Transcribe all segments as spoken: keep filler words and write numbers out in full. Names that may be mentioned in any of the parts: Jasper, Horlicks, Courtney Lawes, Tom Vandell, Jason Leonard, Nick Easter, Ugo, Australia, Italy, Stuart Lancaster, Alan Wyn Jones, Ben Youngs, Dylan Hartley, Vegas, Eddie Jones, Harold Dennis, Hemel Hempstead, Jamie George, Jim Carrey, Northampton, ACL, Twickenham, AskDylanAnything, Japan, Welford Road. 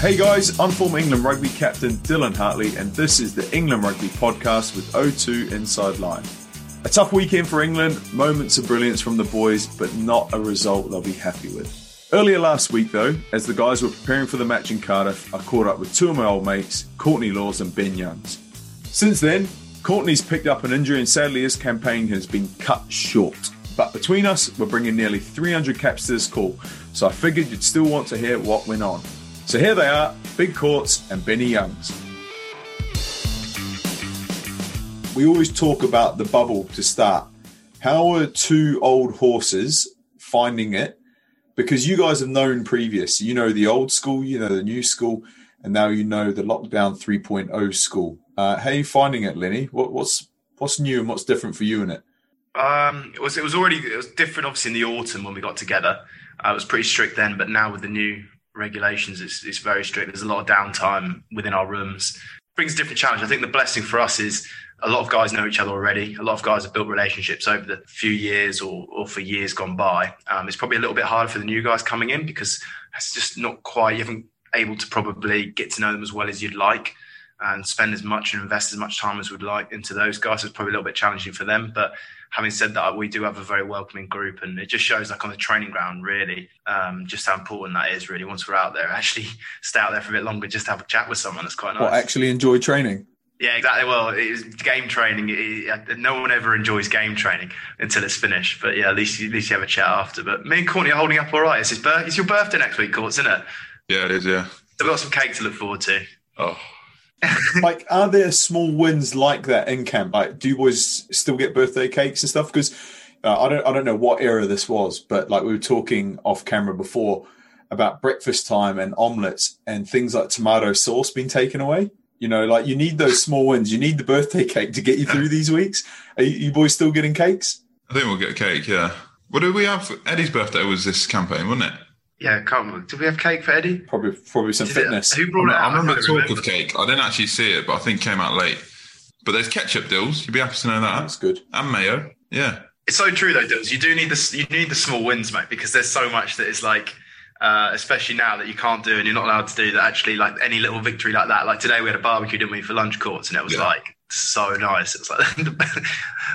Hey guys, I'm former England rugby captain Dylan Hartley and this is the England Rugby Podcast with O two Inside Line. A tough weekend for England, moments of brilliance from the boys, but not a result they'll be happy with. Earlier last week though, as the guys were preparing for the match in Cardiff, I caught up with two of my old mates, Courtney Lawes and Ben Youngs. Since then, Courtney's picked up an injury and sadly his campaign has been cut short. But between us, we're bringing nearly three hundred caps to this call, so I figured you'd still want to hear what went on. So here they are, Big Courts and Benny Youngs. We always talk about the bubble to start. How are two old horses finding it? Because you guys have known previous. You know the old school, you know the new school, and now you know the lockdown three point oh school. Uh, how are you finding it, Lenny? What, what's what's new and what's different for you in it? Um, it was it was already it was different, obviously, in the autumn when we got together. Uh, it was pretty strict then, but now with the new regulations, it's it's very strict. There's a lot of downtime within our rooms. It brings a different challenge. I think the blessing for us is a lot of guys know each other already. A lot of guys have built relationships over the few years or, or for years gone by. Um, it's probably a little bit harder for the new guys coming in because it's just not quite, you haven't able to probably get to know them as well as you'd like and spend as much and invest as much time as we'd like into those guys. So it's probably a little bit challenging for them. But having said that, we do have a very welcoming group and it just shows like on the training ground, really, um, just how important that is, really, once we're out there. Actually stay out there for a bit longer, just have a chat with someone. It's quite nice. Well, actually enjoy training. Yeah, exactly. Well, it's game training. It, no one ever enjoys game training until it's finished. But yeah, at least, at least you have a chat after. But me and Courtney are holding up all right. It's, his birth, it's your birthday next week, Courts, isn't it? Yeah, it is, yeah. So we've got some cake to look forward to. Oh. Like, are there small wins like that in camp? Like, do you boys still get birthday cakes and stuff? Because uh, I don't, I don't know what era this was, but like we were talking off camera before about breakfast time and omelets and things like tomato sauce being taken away. You know, like you need those small wins. You need the birthday cake to get you through these weeks. Are you, you boys still getting cakes? I think we'll get a cake. Yeah. What did we have? Eddie's birthday was this campaign, wasn't it? Yeah, I can't remember. Did we have cake for Eddie? Probably probably some did fitness. It, who brought I it out? I remember I talk remember. Of cake. I didn't actually see it, but I think it came out late. But there's ketchup, Dills. You'd be happy to know that. That's good. And mayo. Yeah. It's so true, though, Dills. You do need the, you need the small wins, mate, because there's so much that is like, uh, especially now that you can't do and you're not allowed to do that, actually, like any little victory like that. Like today we had a barbecue, didn't we, for lunch Courts, and it was yeah. like... so nice. It was like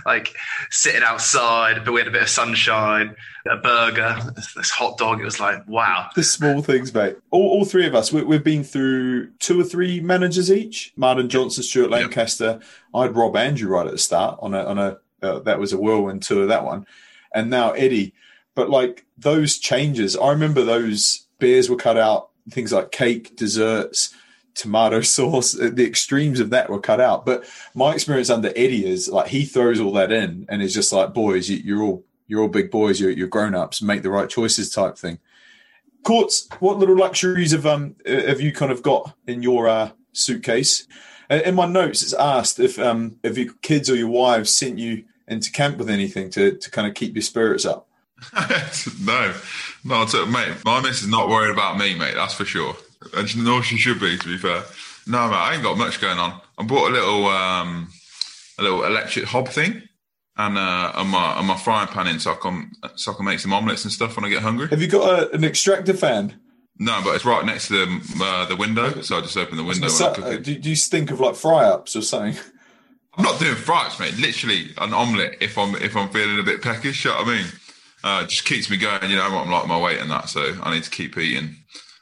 like sitting outside, but we had a bit of sunshine, a burger, this hot dog. It was like, wow. The small things, mate. All, all three of us, we, we've been through two or three managers each. Martin Johnson, Stuart Lancaster. Yep. I had Rob Andrew right at the start on a, on a uh, that was a whirlwind tour, that one. And now Eddie. But like those changes, I remember those beers were cut out, things like cake, desserts, tomato sauce, the extremes of that were cut out. But my experience under Eddie is like he throws all that in and is just like, boys, you, you're all you're all big boys, you're, you're grown-ups, make the right choices type thing. Courts, what little luxuries have um have you kind of got in your uh, suitcase? In my notes, it's asked if um if your kids or your wives sent you into camp with anything to to kind of keep your spirits up. no, no, so, mate, my miss is not worried about me, mate, that's for sure. And no, she should be, to be fair. No, mate, I ain't got much going on. I bought a little um, a little electric hob thing and, uh, and, my, and my frying pan in so I, can, so I can make some omelettes and stuff when I get hungry. Have you got a, an extractor fan? No, but it's right next to the, uh, the window, so I just open the window. So, when so, I cook it. Do you think of, like, fry-ups or something? I'm not doing fry-ups, mate. Literally an omelette if I'm if I'm feeling a bit peckish, you know what I mean? Uh, just keeps me going, you know, I'm like my weight and that, so I need to keep eating.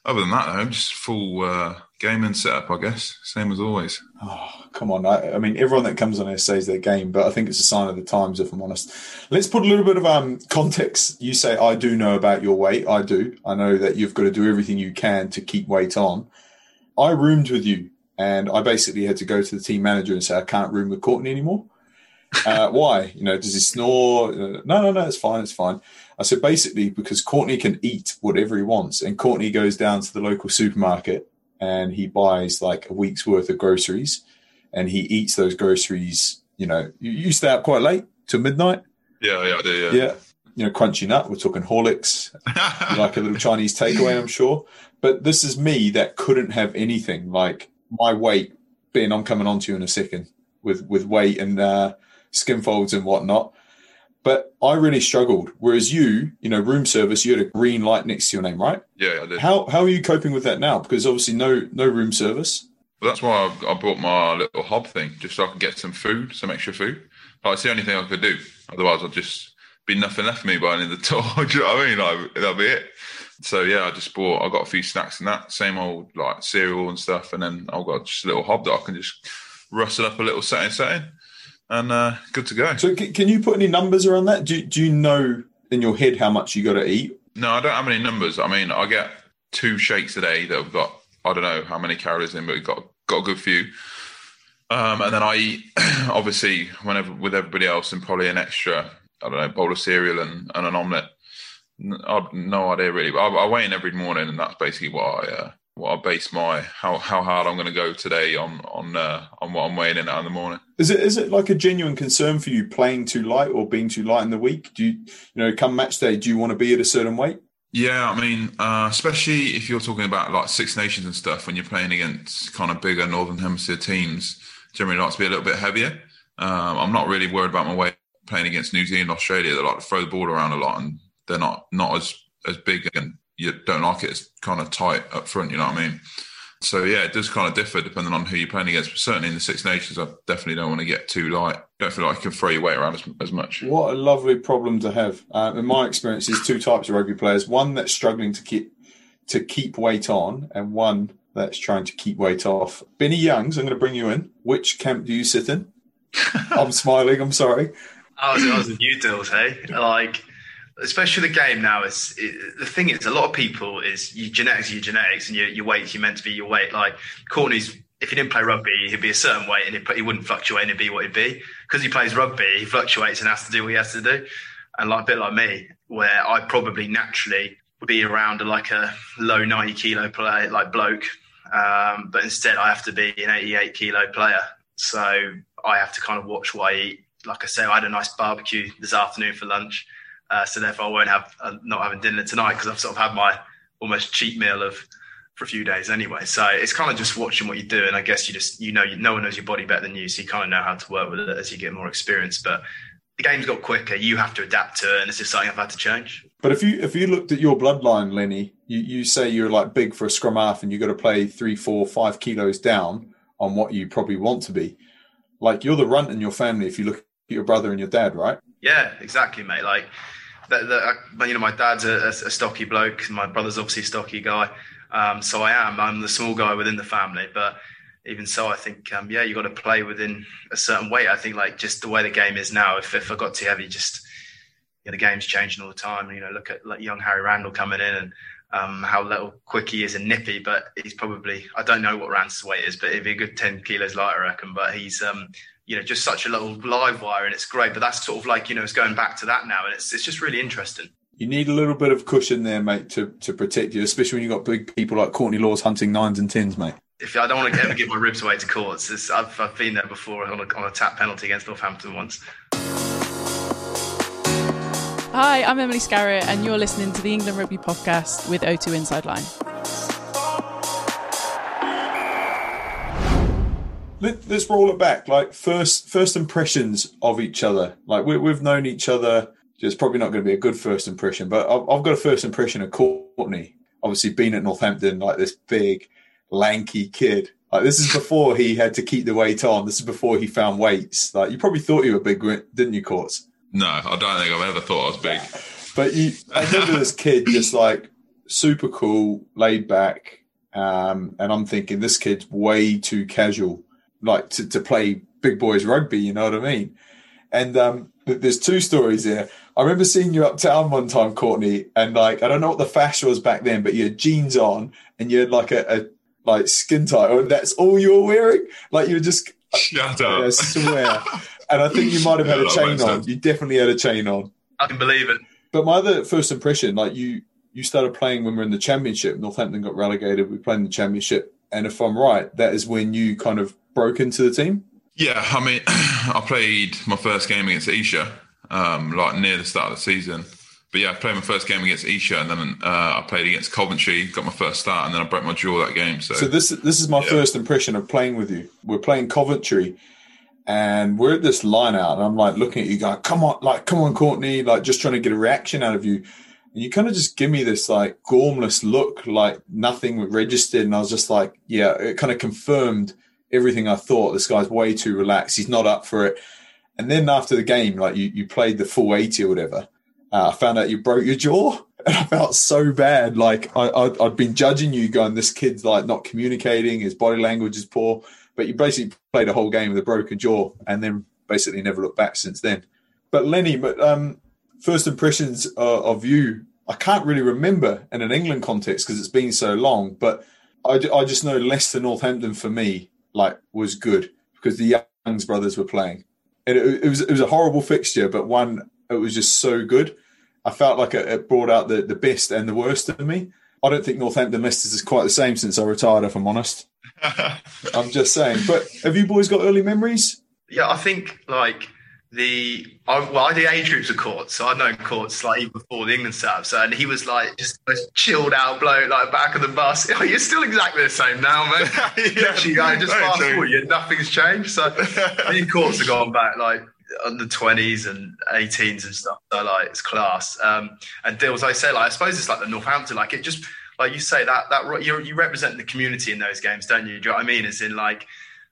Other than that, though, just full uh, game and setup, I guess. Same as always. Oh, come on. I, I mean, everyone that comes on here says their game, but I think it's a sign of the times, if I'm honest. Let's put a little bit of um, context. You say, I do know about your weight. I do. I know that you've got to do everything you can to keep weight on. I roomed with you, and I basically had to go to the team manager and say, I can't room with Courtney anymore. Uh, why? You know, does he snore? No, no, no, it's fine, it's fine. I said, basically, because Courtney can eat whatever he wants. And Courtney goes down to the local supermarket and he buys like a week's worth of groceries and he eats those groceries. You know, you, you stay up quite late till midnight. Yeah, yeah, I do, yeah. Yeah. You know, crunchy nut. We're talking Horlicks, like a little Chinese takeaway, I'm sure. But this is me that couldn't have anything. Like my weight, Ben, I'm coming on to you in a second with, with weight and uh, skin folds and whatnot. But I really struggled. Whereas you, you know, room service, you had a green light next to your name, right? Yeah, I did. How how are you coping with that now? Because obviously no no room service. Well, that's why I, I bought my little hob thing, just so I could get some food, some extra food. Like, it's the only thing I could do. Otherwise, I'd just be nothing left for me by the end of the tour. Do you know what I mean? Like, that'd be it. So, yeah, I just bought, I got a few snacks and that, same old, like, cereal and stuff. And then I've got just a little hob that I can just rustle up a little setting, setting. And uh, good to go. So can you put any numbers around that? Do, do you know in your head how much you got to eat? No, I don't have any numbers. I mean, I get two shakes a day that have got, I don't know how many calories in, but we've got, got a good few. Um, and then I eat, obviously, whenever with everybody else, and probably an extra, I don't know, bowl of cereal and, and an omelette. I've no idea really. But I, I weigh in every morning, and that's basically what I uh, what I base my how, how hard I'm going to go today on on uh, on what I'm weighing in at in the morning. Is it is it like a genuine concern for you playing too light or being too light in the week? Do you you know come match day, do you want to be at a certain weight? Yeah, I mean, uh, especially if you're talking about like Six Nations and stuff, when you're playing against kind of bigger Northern Hemisphere teams, generally like to be a little bit heavier. Um, I'm not really worried about my weight playing against New Zealand, Australia. They like to throw the ball around a lot, and they're not, not as, as big, and you don't like it. It's kind of tight up front, you know what I mean? So, yeah, it does kind of differ depending on who you're playing against. But certainly in the Six Nations, I definitely don't want to get too light. I don't feel like I can throw your weight around as, as much. What a lovely problem to have. Uh, in my experience, there's two types of rugby players. One that's struggling to keep, to keep weight on, and one that's trying to keep weight off. Benny Youngs, I'm going to bring you in. Which camp do you sit in? I'm smiling, I'm sorry. I was, I was with you, Dills, hey? Like... Especially the game now, is it, the thing is, a lot of people is your genetics are your genetics, and your, your weight's you're meant to be your weight. Like Courtney's, if he didn't play rugby, he'd be a certain weight, and he, he wouldn't fluctuate and he'd be what he'd be. Because he plays rugby, he fluctuates and has to do what he has to do. And like a bit like me, where I probably naturally would be around like a low ninety kilo player, like bloke, um, but instead I have to be an eighty-eight kilo player. So I have to kind of watch what I eat. Like I say, I had a nice barbecue this afternoon for lunch. Uh, so therefore I won't have, I'm not having dinner tonight because I've sort of had my almost cheat meal of for a few days anyway. So it's kind of just watching what you do. And I guess you just, you know, you, no one knows your body better than you. So you kind of know how to work with it as you get more experience. But the game's got quicker. You have to adapt to it. And it's just something I've had to change. But if you if you looked at your bloodline, Lenny, you, you say you're like big for a scrum half and you've got to play three, four, five kilos down on what you probably want to be. Like you're the runt in your family if you look at your brother and your dad, right? Yeah, exactly, mate. Like, the, the, you know, my dad's a, a stocky bloke. My brother's obviously a stocky guy. Um, so I am. I'm the small guy within the family. But even so, I think, um, yeah, you got to play within a certain weight. I think, like, just the way the game is now, if, if I got too heavy, just, you know, the game's changing all the time. You know, look at like young Harry Randall coming in and um, how little quick he is and nippy. But he's probably, I don't know what Rand's weight is, but it'd be a good ten kilos lighter, I reckon. But he's... Um, you know, just such a little live wire, and it's great. But that's sort of like, you know, it's going back to that now, and it's it's just really interesting. You need a little bit of cushion there, mate, to, to protect you, especially when you've got big people like Courtney Lawes hunting nines and tens, mate. If I don't want to ever give my ribs away to courts. It's, I've I've been there before on a, on a tap penalty against Northampton once. Hi, I'm Emily Scarrett, and you're listening to the England Rugby Podcast with O two Inside Line. Let's roll it back. Like first, first impressions of each other. Like we, we've known each other. It's probably not going to be a good first impression, but I've, I've got a first impression of Courtney. Obviously, being at Northampton, like this big, lanky kid. Like this is before he had to keep the weight on. This is before he found weights. Like you probably thought you were big, didn't you, Courts? No, I don't think I've ever thought I was big. But you, I remember this kid just like super cool, laid back, um, and I'm thinking this kid's way too casual. Like to, to play big boys rugby, you know what I mean? And um, there's two stories here. I remember seeing you uptown one time, Courtney, and like I don't know what the fashion was back then, but you had jeans on and you had like a, a like skin tight, or that's all you were wearing. Like you were just shut up. I swear. And I think you might have had a chain on. You definitely had a chain on. I can believe it. But my other first impression, like you, you started playing when we were in the championship. Northampton got relegated. We played in the championship, and if I'm right, that is when you kind of broke into the team? Yeah, I mean, I played my first game against Isha, um, like near the start of the season. But yeah, I played my first game against Isha, and then uh, I played against Coventry, got my first start, and then I broke my jaw that game. So, so this this is my yeah. first impression of playing with you. We're playing Coventry, And we're at this line out, and I'm like looking at you going, come on, like, come on, Courtney, like just trying to get a reaction out of you. And you kind of just give me this like gormless look, like nothing registered. And I was just like, yeah, it kind of confirmed everything I thought. This guy's way too relaxed. He's not up for it. And then after the game, like you, you played the full eighty or whatever. Uh, I found out you broke your jaw, and I felt so bad. Like I, I, I'd been judging you going, this kid's like not communicating. His body language is poor. But you basically played a whole game with a broken jaw and then basically never looked back since then. But Lenny, but um, first impressions uh, of you, I can't really remember in an England context because it's been so long, but I, I just know Leicester Northampton for me like was good because the Youngs brothers were playing. And it, it was it was a horrible fixture, but one, it was just so good. I felt like it, it brought out the, the best and the worst in me. I don't think Northampton Leicester's is quite the same since I retired, if I'm honest. I'm just saying. But have you boys got early memories? Yeah, I think like the I, well, I did age groups of Courts, so I'd known Courts like even before the England setup. So and he was like just a chilled out bloke, like back of the bus. Oh, you're still exactly the same now, man. yeah, you like, just fast forward, yeah, nothing's changed. So the Courts have gone back like under twenties and eighteens and stuff. So like it's class. Um, and Dil, as I say, like I suppose it's like the Northampton, like it just. Like you say, that that you you represent the community in those games, don't you? Do you know what I mean? As in, like,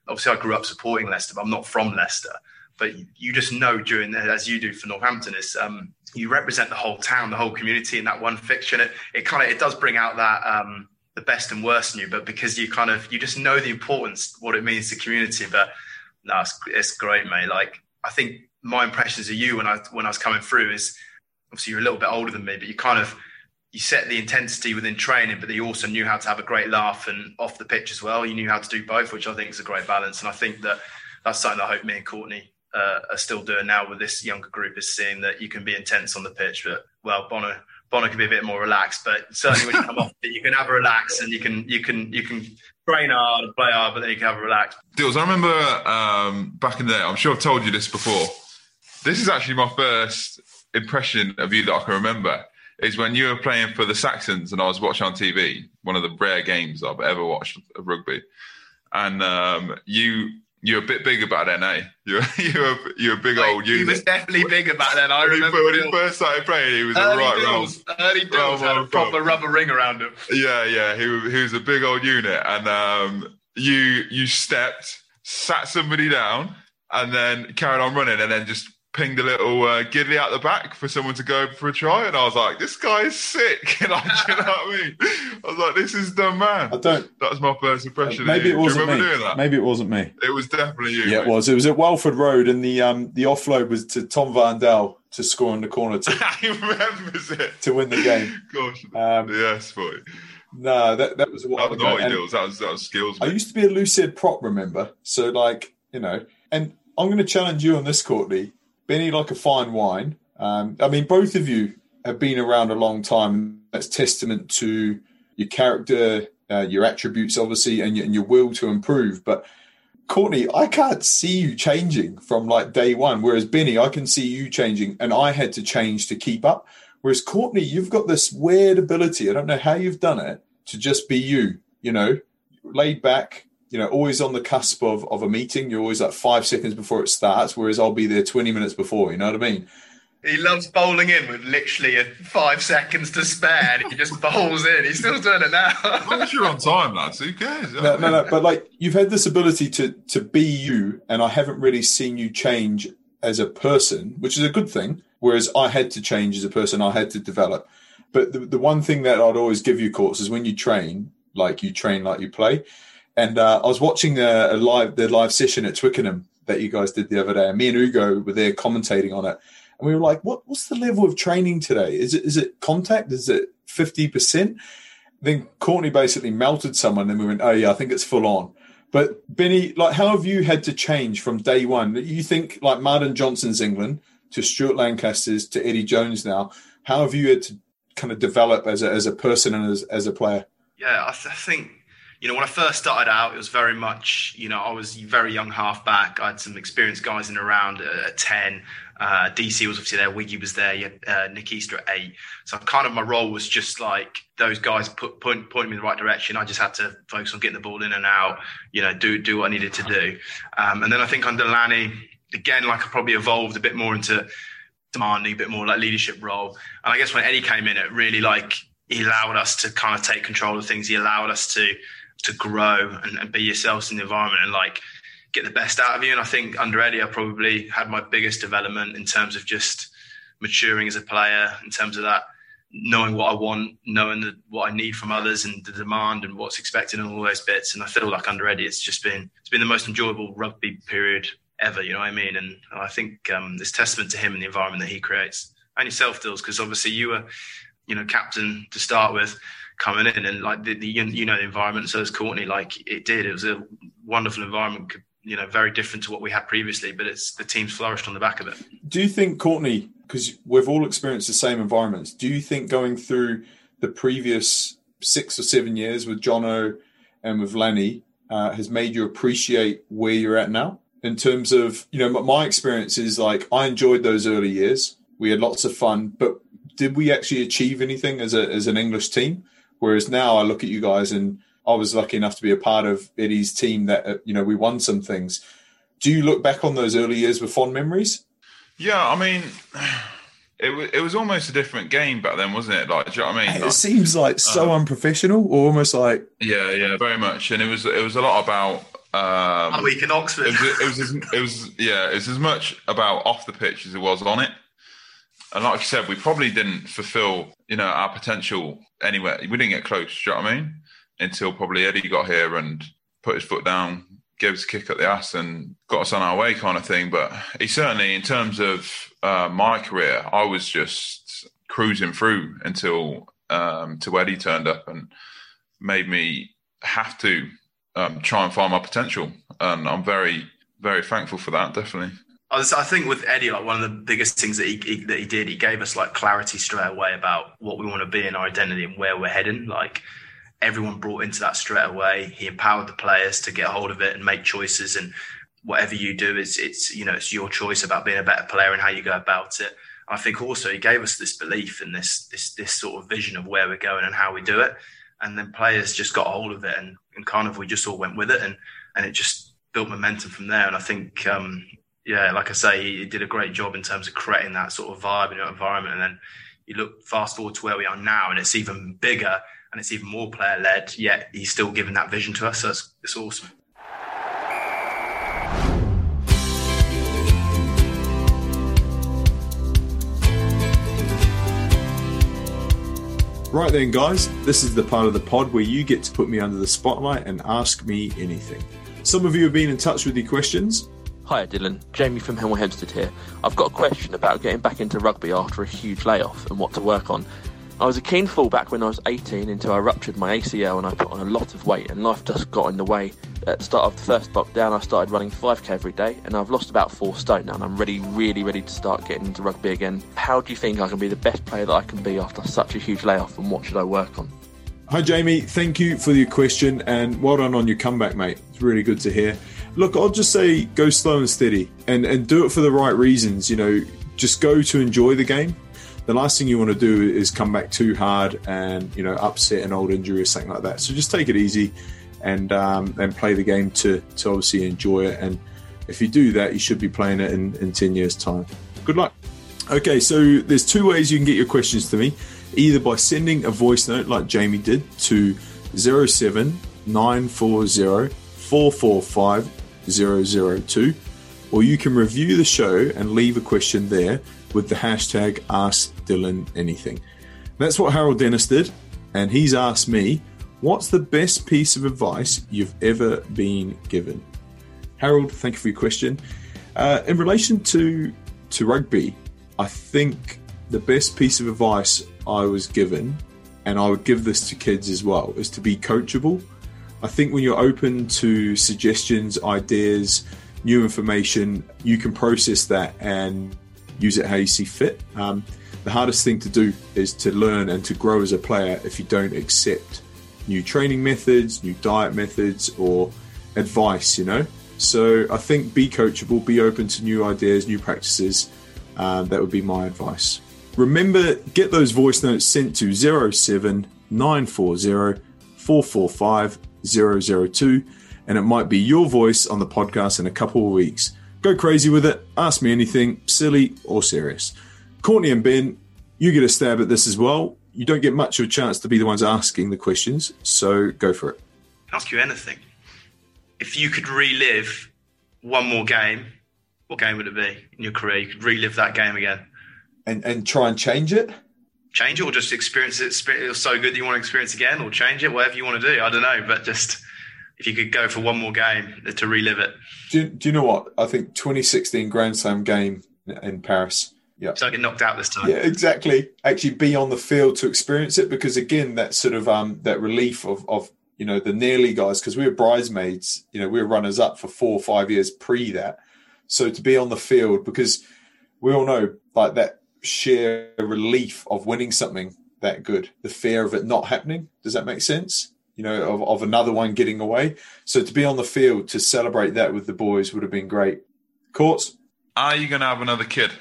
obviously I grew up supporting Leicester, but I'm not from Leicester. But you just know during, as you do for Northampton, is um, you represent the whole town, the whole community in that one fixture. And it it kind of it does bring out that um, the best and worst in you, but because you kind of you just know the importance, what it means to community. But no, it's, it's great, mate. Like I think my impressions of you when I when I was coming through is obviously you're a little bit older than me, but you kind of. You set the intensity within training, but you also knew how to have a great laugh and off the pitch as well. You knew how to do both, which I think is a great balance. And I think that that's something I hope me and Courtney uh, are still doing now with this younger group is seeing that you can be intense on the pitch. But, well, Bonner Bonner can be a bit more relaxed, but certainly when you come off, you can have a relax and you can you can, you can train hard and play hard, but then you can have a relax. Dills, I remember um, back in the day, I'm sure I've told you this before. This is actually my first impression of you that I can remember. Is when you were playing for the Saxons and I was watching on T V, one of the rare games I've ever watched of rugby. And um, you you were a bit big about N A. You were, you were, you were a big like, old unit. He was definitely big about that. I remember when he first started playing, he was early a right rolls. Early Dills had a proper roll. Rubber ring around him. Yeah, yeah. He, he was a big old unit. And um, you you stepped, sat somebody down, and then carried on running and then just... pinged a little uh, giddy out the back for someone to go for a try, and I was like, "This guy is sick." And I, do you know what I mean? I was like, "This is the man." I don't. That was my first impression. Maybe of you. It wasn't do you me. Doing that? Maybe it wasn't me. It was definitely you. Yeah, mate. It was. It was at Welford Road, and the um the offload was to Tom Vandell to score in the corner. To, he remembers it to win the game. Gosh, um, yes, boy. No, that that was what. That was naughty Dills. That was that was skills. I mate. Used to be a lucid prop, remember? So like you know, and I'm going to challenge you on this, Courtney. Benny like a fine wine. Um, I mean, both of you have been around a long time. That's testament to your character, uh, your attributes, obviously, and your, and your will to improve. But Courtney, I can't see you changing from like day one. Whereas Benny, I can see you changing, and I had to change to keep up. Whereas Courtney, you've got this weird ability. I don't know how you've done it to just be you. You know, laid back. You know, always on the cusp of, of a meeting. You're always like five seconds before it starts, whereas I'll be there twenty minutes before. You know what I mean? He loves bowling in with literally a five seconds to spare, and he just bowls in. He's still doing it now. As long as you're on time, lads, who cares? No, no, no. But like, you've had this ability to to be you, and I haven't really seen you change as a person, which is a good thing. Whereas I had to change as a person. I had to develop. But the, the one thing that I'd always give you, Courts, is when you train, like you train like you play. And uh, I was watching a, a live the live session at Twickenham that you guys did the other day, and me and Ugo were there commentating on it. And we were like, "What? What's the level of training today? Is it is it contact? Is it fifty percent?" Then Courtney basically melted someone, and we went, "Oh yeah, I think it's full on." But Benny, like, how have you had to change from day one? You think like Martin Johnson's England to Stuart Lancaster's to Eddie Jones now. How have you had to kind of develop as a as a person and as as a player? Yeah, I, th- I think. You know, when I first started out, it was very much, you know, I was very young halfback. I had some experienced guys in around at ten. Uh, D C was obviously there. Wiggy was there. You had uh, Nick Easter at eight. So kind of my role was just like those guys put, point, pointing me in the right direction. I just had to focus on getting the ball in and out, you know, do do what I needed to do. Um, and then I think under Lanny, again, like I probably evolved a bit more into demanding, a bit more like leadership role. And I guess when Eddie came in, it really like he allowed us to kind of take control of things. He allowed us to to grow and, and be yourselves in the environment and like get the best out of you. And I think under Eddie, I probably had my biggest development in terms of just maturing as a player, in terms of that, knowing what I want, knowing the, what I need from others and the demand and what's expected and all those bits. And I feel like under Eddie, it's just been, it's been the most enjoyable rugby period ever, you know what I mean? And I think um, it's testament to him and the environment that he creates. And yourself, Dills, because obviously you were, you know, captain to start with coming in and like the, the you know, the environment. So as Courtney, like it did, it was a wonderful environment, you know, very different to what we had previously, but it's the team's flourished on the back of it. Do you think, Courtney, because we've all experienced the same environments, do you think going through the previous six or seven years with Jono and with Lanny uh, has made you appreciate where you're at now? In terms of, you know, my experience is like I enjoyed those early years. We had lots of fun, but did we actually achieve anything as a as an English team? Whereas now I look at you guys and I was lucky enough to be a part of Eddie's team that, you know, we won some things. Do you look back on those early years with fond memories? Yeah, I mean, it was, it was almost a different game back then, wasn't it? Like, do you know what I mean? Like, it seems like so uh, unprofessional or almost like... Yeah, yeah, very much. And it was it was a lot about... Um, a week in Oxford. It was, it was, as, it was, yeah, it was as much about off the pitch as it was on it. And like I said, we probably didn't fulfil, you know, our potential anywhere. We didn't get close, do you know what I mean? Until probably Eddie got here and put his foot down, gave us a kick at the ass and got us on our way kind of thing. But he certainly, in terms of uh, my career, I was just cruising through until um, to Eddie turned up and made me have to um, try and find my potential. And I'm very, very thankful for that, definitely. I think with Eddie, like one of the biggest things that he, he that he did, he gave us like clarity straight away about what we want to be in our identity and where we're heading. Like everyone brought into that straight away. He empowered the players to get hold of it and make choices. And whatever you do, it's it's you know it's your choice about being a better player and how you go about it. I think also he gave us this belief and this this this sort of vision of where we're going and how we do it. And then players just got hold of it and, and kind of we just all went with it and and it just built momentum from there. And I think. Um, Yeah, like I say, he did a great job in terms of creating that sort of vibe and environment. And then you look fast forward to where we are now and it's even bigger and it's even more player-led, yet he's still giving that vision to us. So it's, it's awesome. Right then, guys, this is the part of the pod where you get to put me under the spotlight and ask me anything. Some of you have been in touch with your questions. Hi Dylan, Jamie from Hemel Hempstead here. I've got a question about getting back into rugby after a huge layoff and what to work on. I was a keen fullback when I was eighteen until I ruptured my A C L and I put on a lot of weight and life just got in the way. At the start of the first lockdown I started running five K every day and I've lost about four stone now and I'm really, really ready to start getting into rugby again. How do you think I can be the best player that I can be after such a huge layoff and what should I work on? Hi Jamie, thank you for your question and well done on your comeback, mate. It's really good to hear. Look, I'll just say go slow and steady and, and do it for the right reasons. You know, just go to enjoy the game. The last thing you want to do is come back too hard and, you know, upset an old injury or something like that. So just take it easy and um, and play the game to, to obviously enjoy it. And if you do that, you should be playing it in, in ten years' time. Good luck. Okay, so there's two ways you can get your questions to me, either by sending a voice note like Jamie did to zero seven nine four zero four four five zero zero two, or you can review the show and leave a question there with the hashtag AskDylanAnything. That's what Harold Dennis did, and he's asked me, what's the best piece of advice you've ever been given? Harold, thank you for your question. Uh, in relation to, to rugby, I think the best piece of advice I was given, and I would give this to kids as well, is to be coachable. I think when you're open to suggestions, ideas, new information, you can process that and use it how you see fit. Um, the hardest thing to do is to learn and to grow as a player if you don't accept new training methods, new diet methods, or advice, you know? So I think be coachable, be open to new ideas, new practices, Uh, that would be my advice. Remember, get those voice notes sent to zero seven nine four zero four four five zero zero two, and it might be your voice on the podcast in a couple of weeks. Go crazy with it. Ask me anything, silly or serious. Courtney and Ben, you get a stab at this as well. You don't get much of a chance to be the ones asking the questions, so go for it. I'll ask you anything. If you could relive one more game, what game would it be in your career? You could relive that game again. And and try and change it? Change it or just experience it, experience it so good that you want to experience again, or change it, whatever you want to do. I don't know, but just if you could go for one more game to relive it. Do, do you know what? I think twenty sixteen Grand Slam game in Paris. Yeah. So I get knocked out this time. Yeah, exactly. Actually be on the field to experience it, because, again, that sort of um, that relief of, of, you know, the nearly guys, because we were bridesmaids, you know, we were runners-up for four or five years pre that. So to be on the field, because we all know, like, that sheer relief of winning something that good, the fear of it not happening. Does that make sense? You know, of, of another one getting away. So to be on the field to celebrate that with the boys would have been great. Courts? Are you going to have another kid?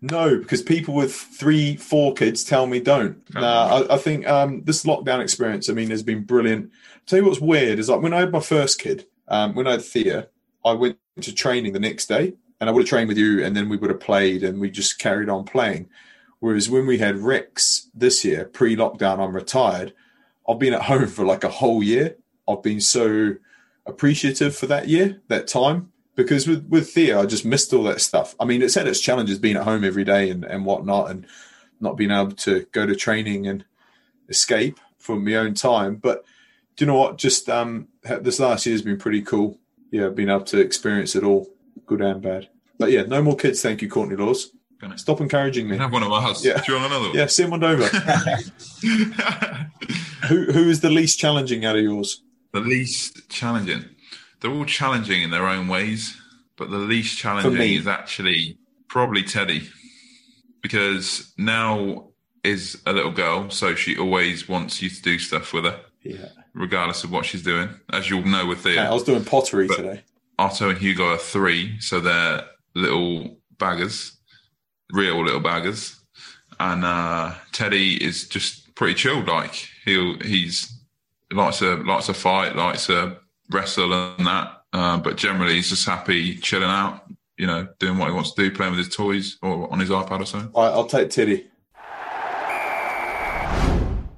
No, because people with three, four kids tell me don't. Okay. Nah, I, I think um, this lockdown experience, I mean, has been brilliant. I'll tell you what's weird is, like, when I had my first kid, um, when I had Thea, I went to training the next day, and I would have trained with you, and then we would have played, and we just carried on playing. Whereas when we had Rex this year, pre-lockdown, I'm retired, I've been at home for like a whole year. I've been so appreciative for that year, that time. Because with, with Thea, I just missed all that stuff. I mean, it's had its challenges being at home every day and, and whatnot, and not being able to go to training and escape from my own time. But do you know what? Just um, this last year has been pretty cool. Yeah, being able to experience it all, good and bad. But yeah, no more kids. Thank you, Courtney Lawes. Stop encouraging me. I have one of us. Yeah. Do you want another one? Yeah, send one over. who Who is the least challenging out of yours? The least challenging? They're all challenging in their own ways, but the least challenging is actually probably Teddy, because now is a little girl, so she always wants you to do stuff with her, yeah, regardless of what she's doing, as you'll know with Thea. I was doing pottery but today. Otto and Hugo are three, so they're little baggers, real little baggers, and uh, Teddy is just pretty chilled. Like he'll he's likes a likes a fight, likes a wrestle and that, uh, but generally he's just happy chilling out, you know, doing what he wants to do, playing with his toys or on his iPad or something. All right, I'll take Teddy.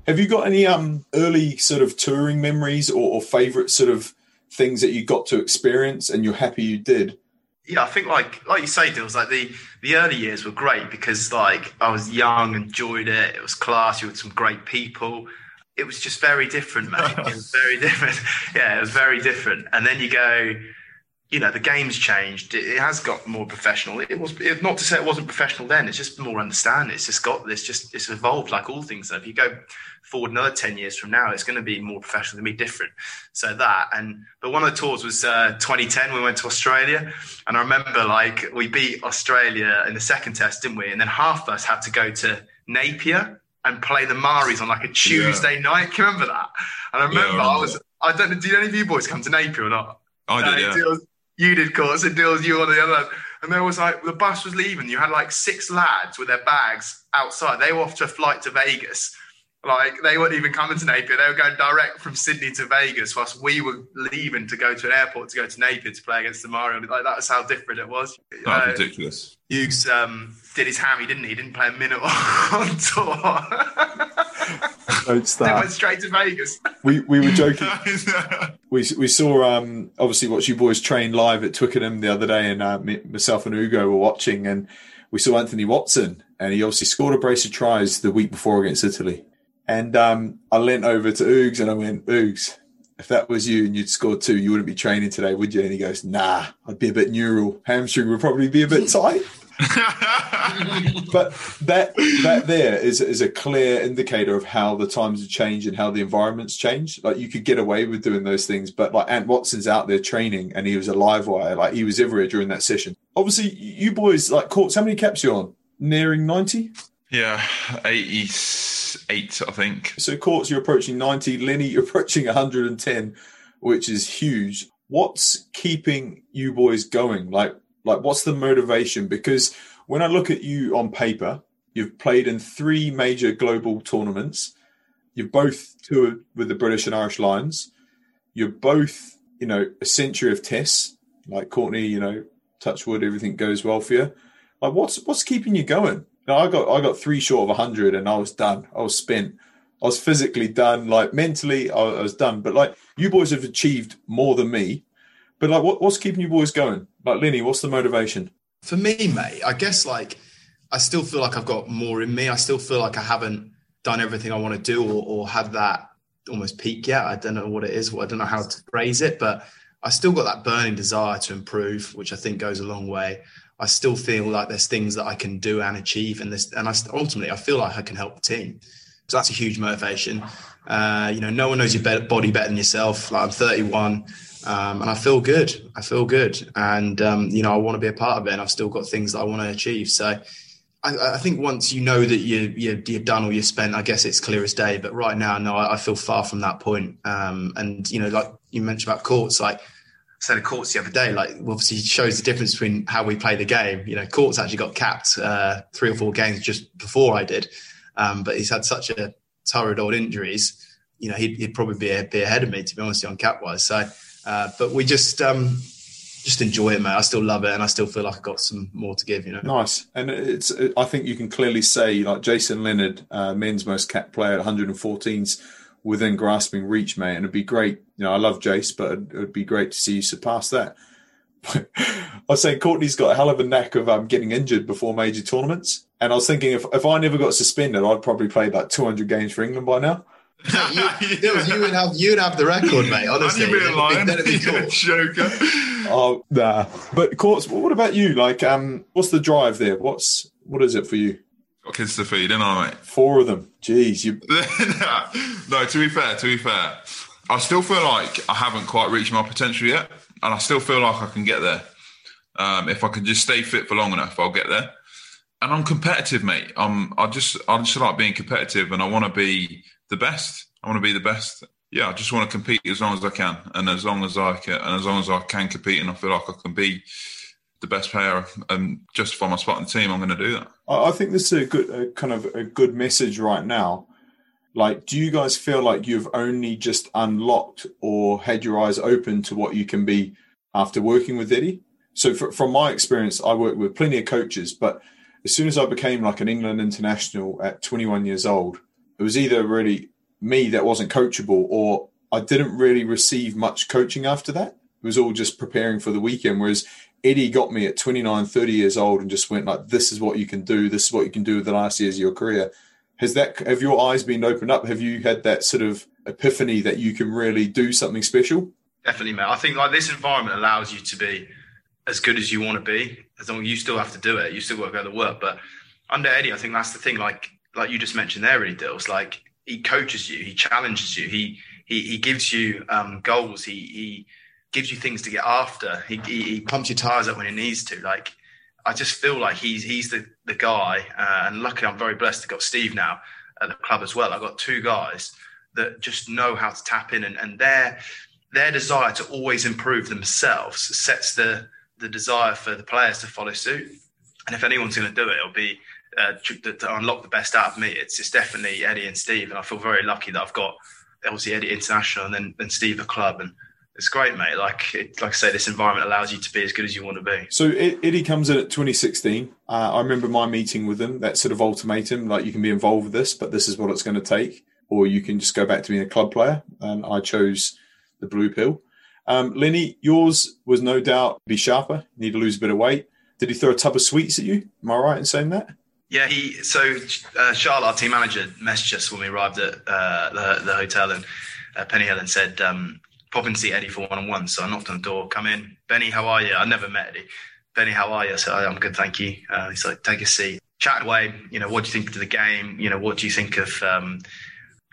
Have you got any um early sort of touring memories or, or favourite sort of things that you got to experience and you're happy you did? Yeah, I think like like you say, Dils, like the, the early years were great because like I was young, enjoyed it, it was class, you had some great people. It was just very different, mate. It was very different. Yeah, it was very different. And then you go, you know, the game's changed. It, it has got more professional. It was it, not to say it wasn't professional then. It's just more understanding. It's just got this. Just it's evolved like all things. If you go forward another ten years from now, it's going to be more professional. It's going to be different. So that and but one of the tours was uh, twenty ten. We went to Australia, and I remember like we beat Australia in the second test, didn't we? And then half of us had to go to Napier and play the Māoris on like a Tuesday yeah. night. Can you remember that? And I remember, yeah, I, remember I was, that. I don't know, did any of you boys come to Napier or not? I no, did, yeah. Deals, you did, Courts, and Dils, you on the other. And there was like, the bus was leaving. You had like six lads with their bags outside. They were off to a flight to Vegas. Like they weren't even coming to Napier. They were going direct from Sydney to Vegas whilst we were leaving to go to an airport to go to Napier to play against the Māori. Like that's how different it was. That's uh, ridiculous. Hughes um, did his hammy, didn't he? He didn't play a minute on tour. Don't start. They went straight to Vegas. We we were joking. we we saw um, obviously watch you boys train live at Twickenham the other day, and uh, myself and Ugo were watching, and we saw Anthony Watson, and he obviously scored a brace of tries the week before against Italy. And um, I leant over to Oogs and I went, Oogs, if that was you and you'd scored two, you wouldn't be training today, would you? And he goes, nah, I'd be a bit neural. Hamstring would probably be a bit tight. But that that there is, is a clear indicator of how the times have changed and how the environment's changed. Like you could get away with doing those things, but like Ant Watson's out there training and he was a live wire. Like he was everywhere during that session. Obviously, you boys, like Courts, how many caps you on? Nearing ninety? Yeah, eighty-eight, I think. So, Courts, you're approaching ninety. Lenny, you're approaching one hundred ten, which is huge. What's keeping you boys going? Like, like, what's the motivation? Because when I look at you on paper, you've played in three major global tournaments. You've both toured with the British and Irish Lions. You're both, you know, a century of tests. Like Courtney, you know, touch wood, everything goes well for you. Like, what's what's keeping you going? Now, I got I got three short of a hundred and I was done. I was spent. I was physically done. Like, mentally, I, I was done. But, like, you boys have achieved more than me. But, like, what, what's keeping you boys going? Like, Lenny, what's the motivation? For me, mate, I guess, like, I still feel like I've got more in me. I still feel like I haven't done everything I want to do or, or had that almost peak yet. I don't know what it is. I don't know how to phrase it, but I still got that burning desire to improve, which I think goes a long way. I still feel like there's things that I can do and achieve, and this, and I ultimately I feel like I can help the team. So that's a huge motivation. Uh, you know, no one knows your body better than yourself. Like, I'm thirty-one, um, and I feel good. I feel good, and um, you know, I want to be a part of it. And I've still got things that I want to achieve. So I, I think once you know that you, you, you're done or you're spent, I guess it's clear as day. But right now, no, I, I feel far from that point. Um, and, you know, like you mentioned about Courts, like I said of Courts the other day, like obviously shows the difference between how we play the game. You know, Courts actually got capped uh, three or four games just before I did. Um, but he's had such a torrid old injuries. You know, he'd, he'd probably be, a, be ahead of me, to be honest, on cap-wise. So, uh, but we just... Um, Just enjoy it, mate. I still love it, and I still feel like I've got some more to give, you know. Nice. And it's, I think you can clearly say, like, Jason Leonard, uh, men's most capped player at one hundred fourteen's within grasping reach, mate. And it'd be great. You know, I love Jace, but it'd, it'd be great to see you surpass that. I was saying Courtney's got a hell of a knack of um, getting injured before major tournaments. And I was thinking, if, if I never got suspended, I'd probably play about two hundred games for England by now. you, you would have you'd have the record, mate. Honestly, you be that'd be cool. A joker. Oh, nah. But of course, what about you? Like, um, what's the drive there? What's what is it for you? Got kids to feed, didn't I, mate? Four of them. Jeez, you. no, to be fair, to be fair, I still feel like I haven't quite reached my potential yet, and I still feel like I can get there. Um, if I can just stay fit for long enough, I'll get there. And I'm competitive, mate. I'm. I just. I just like being competitive, and I want to be the best. I want to be the best. Yeah, I just want to compete as long as I can, and as long as I can, and as long as I can compete, and I feel like I can be the best player and justify my spot in the team, I'm going to do that. I think this is a good a kind of a good message right now. Like, do you guys feel like you've only just unlocked or had your eyes open to what you can be after working with Eddie? So, for, from my experience, I worked with plenty of coaches, but as soon as I became like an England international at twenty-one years old. It was either really me that wasn't coachable, or I didn't really receive much coaching after that. It was all just preparing for the weekend. Whereas Eddie got me at twenty-nine, thirty years old and just went like, this is what you can do. This is what you can do with the last years of your career. Has that, have your eyes been opened up? Have you had that sort of epiphany that you can really do something special? Definitely, mate. I think like this environment allows you to be as good as you want to be. As long as you still have to do it, you still got to go to work. But under Eddie, I think that's the thing. Like, Like you just mentioned there, really, Dills. Like, he coaches you, he challenges you, he he, he gives you um, goals, he he gives you things to get after, he, he he pumps your tires up when he needs to. Like, I just feel like he's he's the the guy. Uh, and luckily, I'm very blessed to got Steve now at the club as well. I've got two guys that just know how to tap in, and, and their their desire to always improve themselves sets the the desire for the players to follow suit. And if anyone's going to do it, it'll be Uh, to, to unlock the best out of me. It's just definitely Eddie and Steve, and I feel very lucky that I've got obviously Eddie International and then, then Steve the club, and it's great, mate. Like it, like I say, this environment allows you to be as good as you want to be. So Eddie comes in at twenty sixteen. Uh, I remember my meeting with him, that sort of ultimatum, like you can be involved with this, but this is what it's going to take, or you can just go back to being a club player, and I chose the blue pill. Um, Lenny, yours was no doubt be sharper, need to lose a bit of weight. Did he throw a tub of sweets at you? Am I right in saying that? Yeah, he. So uh, Charlotte, our team manager, messaged us when we arrived at uh, the, the hotel in uh, Penny Hill and said, um, pop and see Eddie for one-on-one. So I knocked on the door, come in. Benny, how are you? I never met Eddie. Benny, how are you? I said, oh, I'm good, thank you. Uh, he's like, take a seat. Chat away, you know, what do you think of the game? You know, what do you think of um,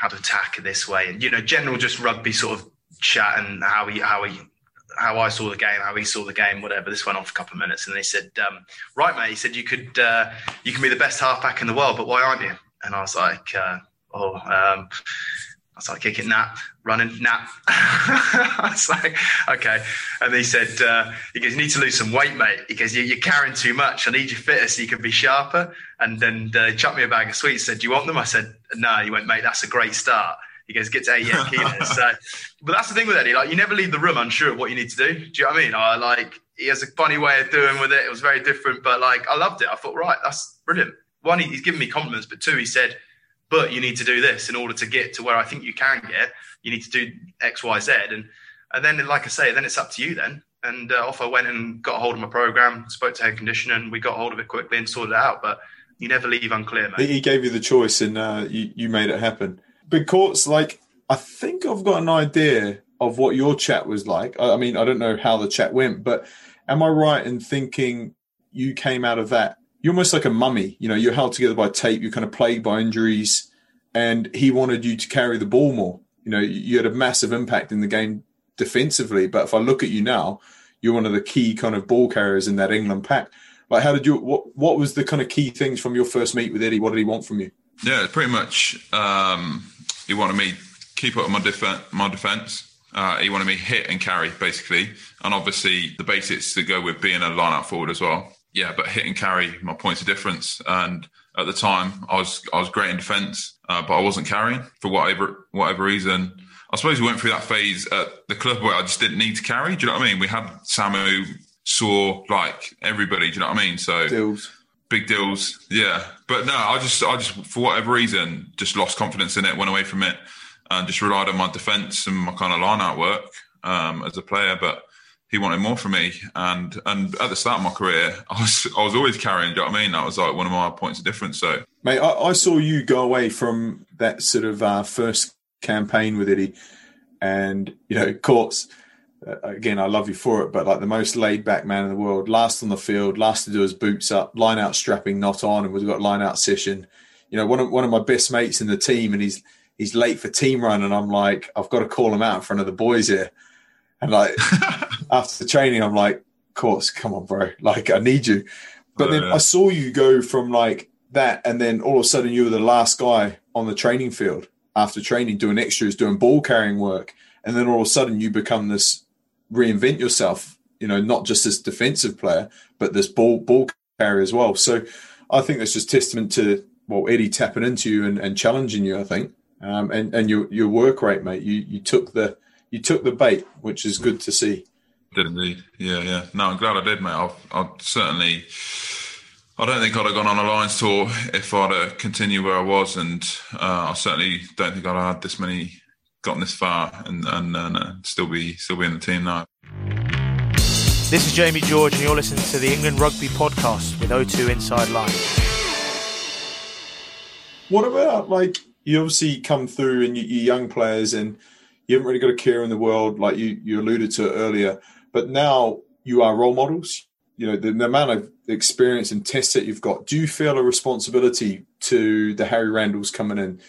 how to attack this way? And, you know, general just rugby sort of chat, and how he, how he, how I saw the game, how he saw the game, whatever. This went on for a couple of minutes. And they said, um, right, mate, he said, you could uh, you can be the best halfback in the world, but why aren't you? And I was like, uh, oh, um, I started kicking, nah, running, nah. I was like, okay. And he said, uh, he goes, you need to lose some weight, mate. He goes, you're carrying too much. I need you fitter so you can be sharper. And then uh, he chucked me a bag of sweets, said, do you want them? I said, no. He went, mate, that's a great start. He goes, get to eighty-eight kilos. So, but that's the thing with Eddie. Like, you never leave the room unsure of what you need to do. Do you know what I mean? I like, he has a funny way of doing with it. It was very different, but like, I loved it. I thought, right, that's brilliant. One, he's given me compliments, but two, he said, but you need to do this in order to get to where I think you can get. You need to do X, Y, Z. And and then, like I say, then it's up to you then. And uh, off I went and got a hold of my program, spoke to head conditioner, and we got a hold of it quickly and sorted it out. But you never leave unclear, mate. He gave you the choice and uh, you, you made it happen. But Courts, like, I think I've got an idea of what your chat was like. I, I mean, I don't know how the chat went, but am I right in thinking you came out of that? You're almost like a mummy, you know, you're held together by tape, you're kind of plagued by injuries, and he wanted you to carry the ball more. You know, you had a massive impact in the game defensively, but if I look at you now, you're one of the key kind of ball carriers in that England pack. Like, how did you, what, what was the kind of key things from your first meet with Eddie? What did he want from you? Yeah, pretty much um, he wanted me to keep up on my, def- my defence. Uh, he wanted me hit and carry, basically. And obviously the basics that go with being a line-out forward as well. Yeah, but hit and carry, my points of difference. And at the time, I was I was great in defence, uh, but I wasn't carrying for whatever whatever reason. I suppose we went through that phase at the club where I just didn't need to carry. Do you know what I mean? We had Samu, Saw, like everybody. Do you know what I mean? So deals. Big deals, yeah. But no, I just I just for whatever reason just lost confidence in it, went away from it, and just relied on my defence and my kind of line out work um, as a player, but. He wanted more from me, and and at the start of my career, I was I was always carrying. Do you know what I mean? That was like one of my points of difference. So, mate, I, I saw you go away from that sort of uh, first campaign with Eddie, and you know, Courts. Uh, again, I love you for it, but like the most laid back man in the world, last on the field, last to do his boots up, line out strapping not on, and we've got line out session. You know, one of one of my best mates in the team, and he's he's late for team run, and I'm like, I've got to call him out in front of the boys here. And like after the training, I'm like, Course, come on, bro. Like, I need you. But oh, then yeah. I saw you go from like that. And then all of a sudden you were the last guy on the training field after training, doing extras, doing ball carrying work. And then all of a sudden you become this, reinvent yourself, you know, not just this defensive player, but this ball, ball carrier as well. So I think that's just testament to, well, Eddie tapping into you and, and challenging you, I think. Um, and, and your, your work rate, mate, you, you took the, You took the bait, which is good to see. Did indeed. Yeah, yeah. No, I'm glad I did, mate. I've, I've certainly, I don't think I'd have gone on a Lions tour if I'd have continued where I was. And uh, I certainly don't think I'd have had this many, gotten this far and, and, and uh, still be still be in the team now. This is Jamie George and you're listening to the England Rugby Podcast with O two Inside Line. What about, like, you obviously come through and you, you young players and you haven't really got a care in the world, like you, you alluded to earlier. But now you are role models. You know, the, the amount of experience and tests that you've got, do you feel a responsibility to the Harry Randalls coming in,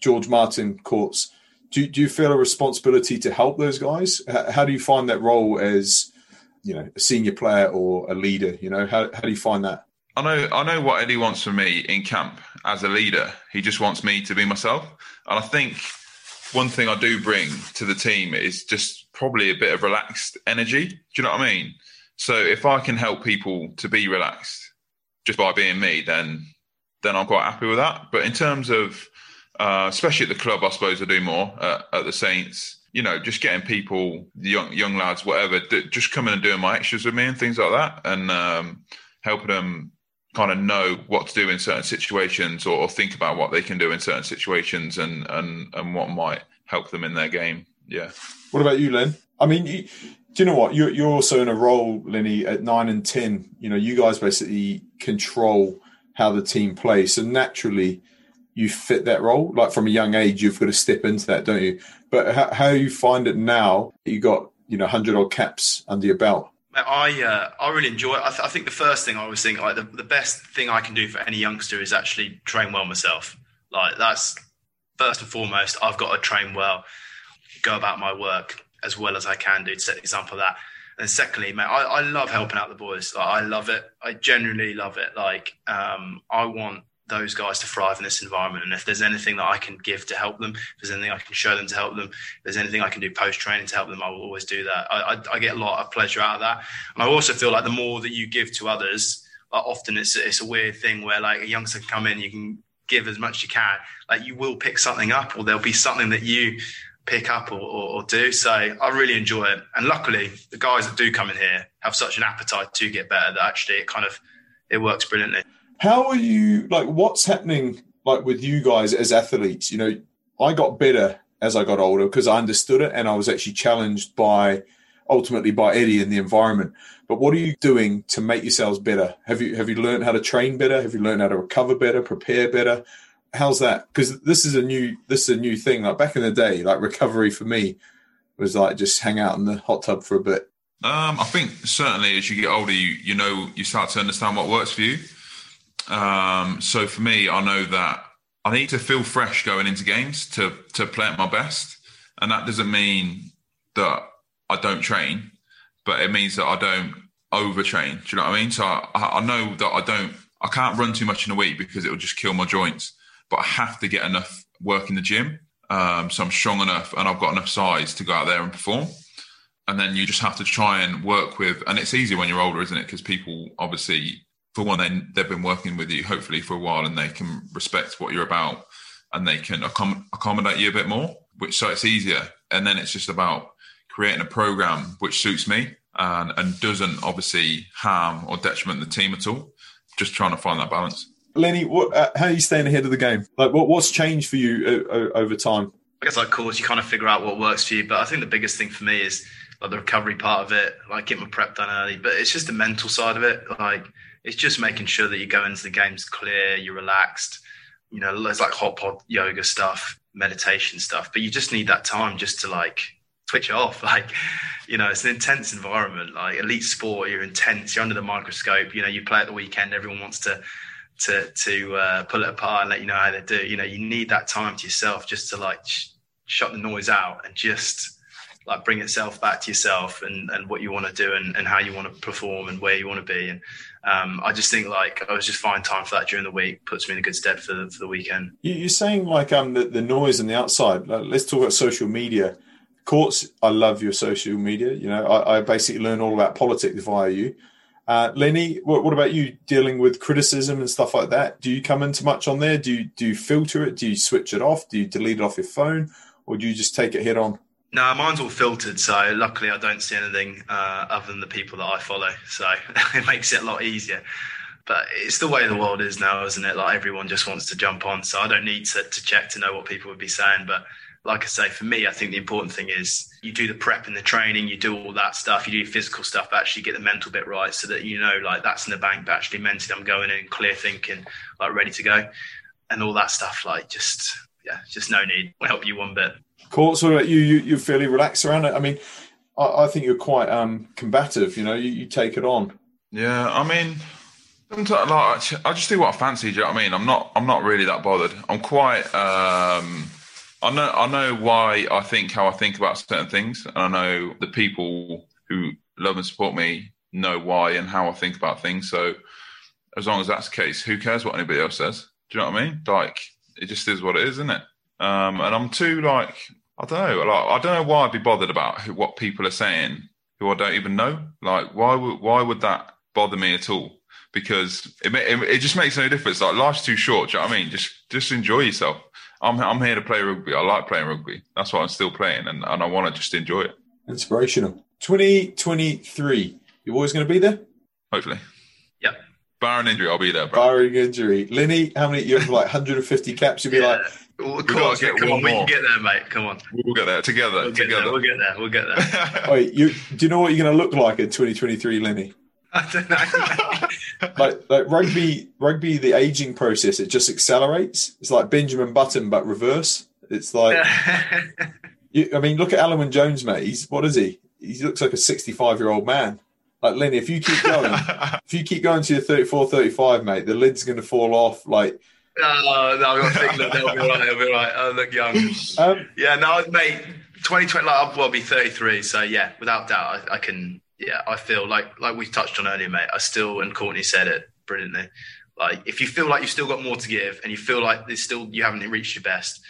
George Martin, Courts? Do, do you feel a responsibility to help those guys? How do you find that role as, you know, a senior player or a leader? You know, how, how do you find that? I know, I know what Eddie wants from me in camp as a leader. He just wants me to be myself. And I think... one thing I do bring to the team is just probably a bit of relaxed energy. Do you know what I mean? So if I can help people to be relaxed just by being me, then then I'm quite happy with that. But in terms of, uh, especially at the club, I suppose I do more uh, at the Saints, you know, just getting people, young young lads, whatever, d- just coming and doing my extras with me and things like that, and um, helping them kind of know what to do in certain situations, or, or think about what they can do in certain situations, and, and, and what might help them in their game. Yeah. What about you, Len? I mean, you, do you know what? You're, you're also in a role, Lenny, at nine and ten. You know, you guys basically control how the team plays. So naturally, you fit that role. Like from a young age, you've got to step into that, don't you? But how, how you find it now that you got, you know, one hundred odd caps under your belt? I uh, I really enjoy it. I, th- I think the first thing I always think, like the, the best thing I can do for any youngster is actually train well myself. Like that's first and foremost. I've got to train well, go about my work as well as I can do to set an example of that. And secondly, mate, I, I love helping out the boys. Like, I love it. I genuinely love it. Like um, I want those guys to thrive in this environment. And if there's anything that I can give to help them, if there's anything I can show them to help them, if there's anything I can do post-training to help them, I will always do that. I, I, I get a lot of pleasure out of that. And I also feel like the more that you give to others, like often it's, it's a weird thing where like a youngster can come in, you can give as much as you can. Like you will pick something up, or there'll be something that you pick up or, or, or do. So I really enjoy it. And luckily the guys that do come in here have such an appetite to get better that actually it kind of, it works brilliantly. How are you, like, what's happening, like, with you guys as athletes? You know, I got better as I got older because I understood it and I was actually challenged by, ultimately by Eddie and the environment. But what are you doing to make yourselves better? Have you have you learned how to train better? Have you learned how to recover better, prepare better? How's that? Because this is a new this is a new thing. Like, back in the day, like, recovery for me was, like, just hang out in the hot tub for a bit. Um, I think certainly as you get older, you you know, you start to understand what works for you. Um, so for me, I know that I need to feel fresh going into games to, to play at my best. And that doesn't mean that I don't train, but it means that I don't overtrain. Do you know what I mean? So I, I know that I don't, I can't run too much in a week because it will just kill my joints, but I have to get enough work in the gym. Um, so I'm strong enough and I've got enough size to go out there and perform. And then you just have to try and work with, and it's easier when you're older, isn't it? Because people obviously, for one, they, they've been working with you hopefully for a while and they can respect what you're about and they can accom- accommodate you a bit more, which so it's easier. And then it's just about creating a program which suits me and, and doesn't obviously harm or detriment the team at all. Just trying to find that balance. Lenny, what, uh, how are you staying ahead of the game? Like, what, what's changed for you uh, over time? I guess, like, course, you kind of figure out what works for you. But I think the biggest thing for me is like the recovery part of it, like get my prep done early. But it's just the mental side of it. Like, it's just making sure that you go into the games clear, you're relaxed, you know, there's like hot pod yoga stuff, meditation stuff, but you just need that time just to like switch off. Like, you know, it's an intense environment, like elite sport, you're intense, you're under the microscope, you know, you play at the weekend, everyone wants to, to, to uh, pull it apart and let you know how they do. You know, you need that time to yourself just to like sh- shut the noise out and just like bring itself back to yourself and, and what you want to do and, and how you want to perform and where you want to be. And um, I just think like I was just find time for that during the week, puts me in a good stead for the, for the weekend. You're saying like um the, the noise and the outside. Like, let's talk about social media. Courts, I love your social media. You know, I, I basically learn all about politics via you. Uh, Lenny, what, what about you dealing with criticism and stuff like that? Do you come into much on there? Do you, do you filter it? Do you switch it off? Do you delete it off your phone? Or do you just take it head on? No, mine's all filtered, so luckily I don't see anything uh, other than the people that I follow, so it makes it a lot easier. But it's the way the world is now, isn't it? Like, everyone just wants to jump on, so I don't need to, to check to know what people would be saying. But like I say, for me, I think the important thing is you do the prep and the training, you do all that stuff, you do your physical stuff, but actually get the mental bit right so that, you know, like, that's in the bank, but actually mentally I'm going in clear thinking, like, ready to go. And all that stuff, like, just, yeah, just no need. Won't help you one bit. Courts, what about you? you? You're fairly relaxed around it. I mean, I, I think you're quite um, combative. You know, you, you take it on. Yeah, I mean, sometimes, like, I just do what I fancy. Do you know what I mean? I'm not, I'm not really that bothered. I'm quite. Um, I know, I know why I think how I think about certain things, and I know the people who love and support me know why and how I think about things. So, as long as that's the case, who cares what anybody else says? Do you know what I mean? Like, it just is what it is, isn't it? Um, and I'm too like. I don't know. Like, I don't know why I'd be bothered about who, what people are saying who I don't even know. Like, why would why would that bother me at all? Because it it, it just makes no difference. Like, life's too short. Do you know what I mean? Just just enjoy yourself. I'm I'm here to play rugby. I like playing rugby. That's why I'm still playing, and, and I want to just enjoy it. Inspirational. twenty twenty-three. You're always going to be there. Hopefully. Yep. Barring injury, I'll be there. Bro. Barring injury, Lenny, how many? You have like one hundred fifty caps. You'll be yeah. like. We've got to get come one on, more. We can get there, mate. Come on. We'll get there together. We'll get together. there. We'll get there. We'll get there. Wait, you, do you know what you're going to look like in twenty twenty-three, Lenny? I don't know. like, like rugby, rugby, the aging process, it just accelerates. It's like Benjamin Button, but reverse. It's like, you, I mean, look at Alan Wyn Jones, mate. He's, what is he? He looks like a sixty-five-year-old man. Like, Lenny, if you keep going, if you keep going to your thirty-four, thirty-five, mate, the lid's going to fall off. Like, Oh, no, I've got to think that they'll be all right, they'll be all right. I look young. Um, yeah, no, mate, twenty twenty, like, I'll, I'll be thirty-three, so yeah, without doubt, I, I can, yeah, I feel like, like we touched on earlier, mate, I still, and Courtney said it brilliantly, Like, if you feel like you've still got more to give and you feel like there's still you haven't reached your best,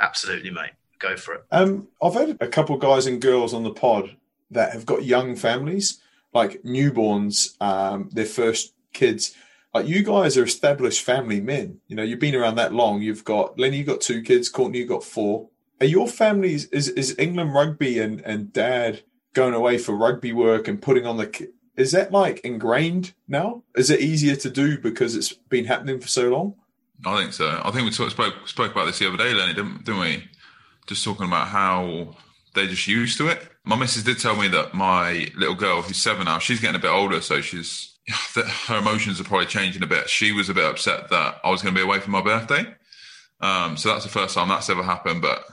absolutely, mate, go for it. Um, I've had a couple of guys and girls on the pod that have got young families, like newborns, um, their first kids. Like, you guys are established family men. You know, you've been around that long. You've got Lenny, you've got two kids. Courtney, you've got four. Are your families, is, is England rugby and, and dad going away for rugby work and putting on the, is that like ingrained now? Is it easier to do because it's been happening for so long? I think so. I think we talk, spoke spoke about this the other day, Lenny, didn't, didn't we? Just talking about how they're just used to it. My missus did tell me that my little girl, who's seven now, she's getting a bit older, so she's that her emotions are probably changing a bit. She was a bit upset that I was going to be away for my birthday. Um, so that's the first time that's ever happened. But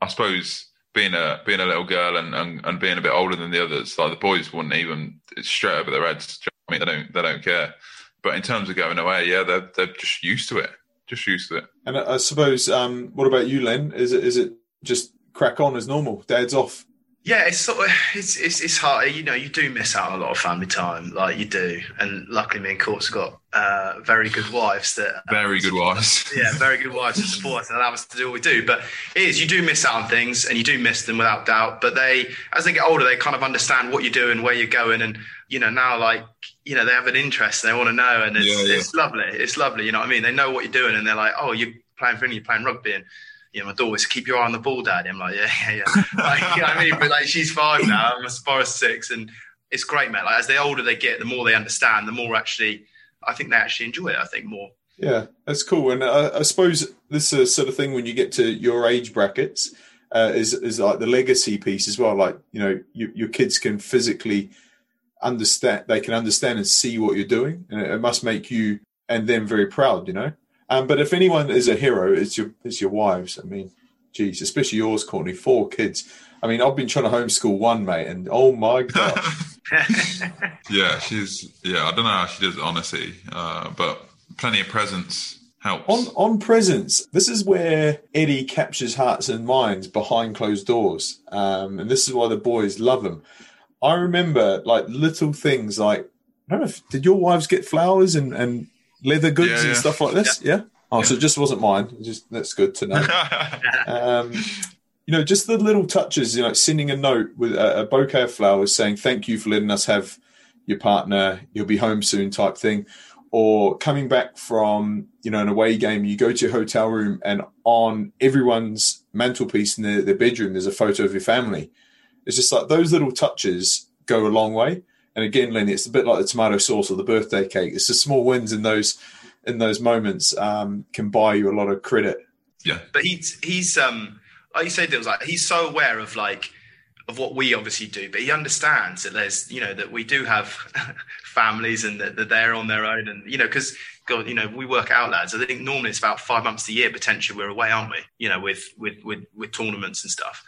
I suppose being a being a little girl and, and, and being a bit older than the others, like the boys wouldn't even, it's straight over their heads. I mean, they don't they don't care. But in terms of going away, yeah, they're they're just used to it, just used to it. And I suppose, um, what about you, Len? Is it is it just crack on as normal? Dad's off. Yeah, it's sort of it's it's it's hard. You know, you do miss out on a lot of family time, like you do. And luckily, me and Court's got uh, very good wives that um, very good wives. Yeah, very good wives to support us and allow us to do what we do. But it is, you do miss out on things, and you do miss them without doubt. But they, as they get older, they kind of understand what you're doing, where you're going, and you know now, like you know, they have an interest and they want to know, and it's yeah, yeah. it's lovely. It's lovely. You know what I mean? They know what you're doing, and they're like, oh, you're playing for England, you're playing rugby, and you know, my daughter was, keep your eye on the ball, Daddy. I'm like, yeah, yeah, yeah. Like, you know what I mean? But, like, she's five now. I'm as far as six. And it's great, mate. Like, as the older they get, the more they understand, the more actually, I think they actually enjoy it, I think, more. Yeah, that's cool. And uh, I suppose this uh, sort of thing, when you get to your age brackets, uh, is, is like the legacy piece as well. Like, you know, you, your kids can physically understand, they can understand and see what you're doing. And it, it must make you and them very proud, you know? Um, but if anyone is a hero, it's your it's your wives. I mean, geez, especially yours, Courtney, four kids. I mean, I've been trying to homeschool one, mate, and oh, my God. yeah, she's – yeah, I don't know how she does it, honestly, uh, but plenty of presence helps. On, on presence, this is where Eddie captures hearts and minds behind closed doors, um, and this is why the boys love him. I remember, like, little things like – I don't know if – did your wives get flowers and, and – leather goods yeah, yeah. and stuff like this, yeah. yeah? Oh, yeah. So it just wasn't mine. Just that's good to know. um, you know, just the little touches. You know, sending a note with a, a bouquet of flowers saying "Thank you for letting us have your partner. You'll be home soon," type thing. Or coming back from you know an away game, you go to your hotel room and on everyone's mantelpiece in their, their bedroom, there's a photo of your family. It's just like those little touches go a long way. And again, Lenny, it's a bit like the tomato sauce or the birthday cake. It's the small wins in those in those moments um, can buy you a lot of credit. Yeah, but he's he's um, like you said, there was like he's so aware of like of what we obviously do, but he understands that there's you know that we do have families and that, that they're on their own, and you know because God, you know we work out lads. I think normally it's about five months a year potentially we're away, aren't we? You know, with with with, with tournaments and stuff.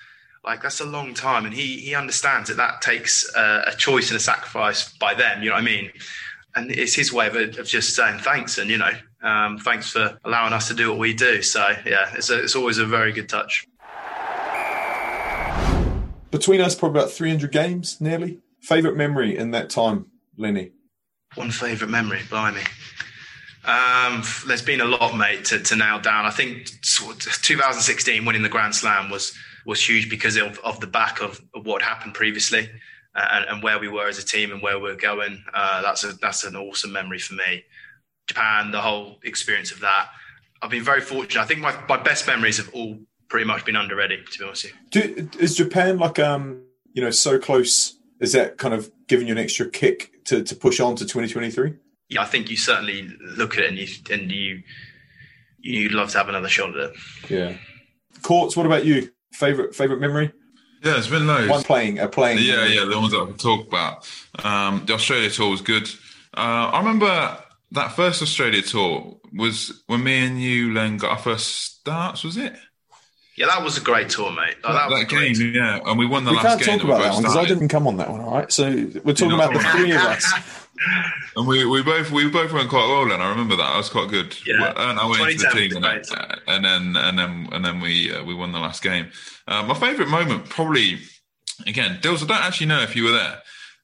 Like, that's a long time. And he he understands that that takes uh, a choice and a sacrifice by them, you know what I mean? And it's his way of, of just saying thanks and, you know, um, thanks for allowing us to do what we do. So, yeah, it's a, it's always a very good touch. Between us, probably about three hundred games, nearly. Favourite memory in that time, Lenny? One favourite memory, blimey. Um, there's been a lot, mate, to, to nail down. I think two thousand sixteen winning the Grand Slam was... was huge because of, of the back of, of what happened previously uh, and, and where we were as a team and where we were going. Uh, that's a, that's an awesome memory for me. Japan, the whole experience of that. I've been very fortunate. I think my, my best memories have all pretty much been underrated, to be honest with you. Do, is Japan like, um you know, so close? Is that kind of giving you an extra kick to, to push on to twenty twenty-three? Yeah, I think you certainly look at it and you, and you, you'd love to have another shot at it. Yeah. Courts, what about you? Favorite favorite memory? Yeah, it's been loads. One playing, a playing. Yeah, memory. yeah, the ones that I can talk about. Um, the Australia tour was good. Uh, I remember that first Australia tour was when me and you, Len, got our first starts, was it? Yeah, that was a great tour, mate. Like, that that was game, great. yeah, and we won the we last game. We can't talk about that one because I didn't come on that one, all right? So we're talking about the three of us. And we, we both we both went quite well, and I remember that. I was quite good. Yeah, and I went into the team, and, I, and then and then and then we uh, we won the last game. Uh, my favourite moment, probably again, Dills. I don't actually know if you were there,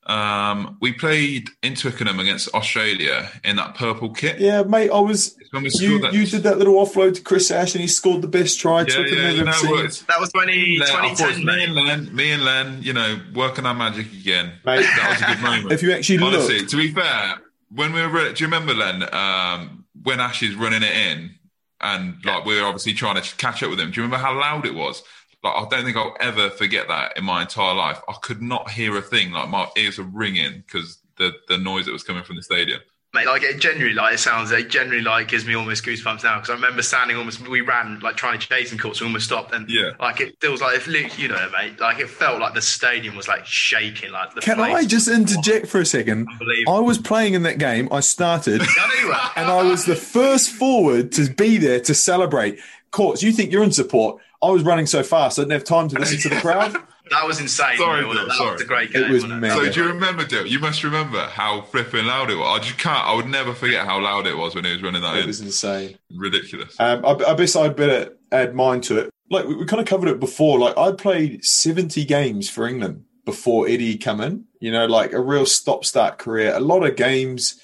Um, we played in Twickenham against Australia in that purple kit. Yeah, mate, I was. When we you, that, you did that little offload to Chris Ashton. He scored the best try. Yeah, yeah, you know, that was twenty ten. Me and Len, me and Len, you know, working our magic again. Mate. That was a good moment. If you actually honestly, looked. To be fair, when we were, do you remember Len um, when Ash is running it in, and like we were obviously trying to catch up with him? Do you remember how loud it was? Like, I don't think I'll ever forget that in my entire life. I could not hear a thing. Like, my ears were ringing because the, the noise that was coming from the stadium. Mate, like, it generally, like, it sounds, it generally, like, gives me almost goosebumps now because I remember standing almost, we ran, like, trying to chase him, Courts, we almost stopped. And, yeah. like, it feels like, if Luke, you know, mate, like, it felt like the stadium was, like, shaking. Like, the Can place. I just interject for a second? I was playing in that game. I started. And I was the first forward to be there to celebrate. Courts, you think you're in support. I was running so fast, I didn't have time to listen to the crowd. That was insane. Sorry, Bill, that sorry. was a great game. It was wasn't it? So do you remember, Dill? You must remember how flipping loud it was. I just can't. I would never forget how loud it was when he was running that it in. It was insane. Ridiculous. Um, I, I guess I'd better add mine to it. Like, we, we kind of covered it before. Like, I played seventy games for England before Eddie come in. You know, like a real stop-start career. A lot of games.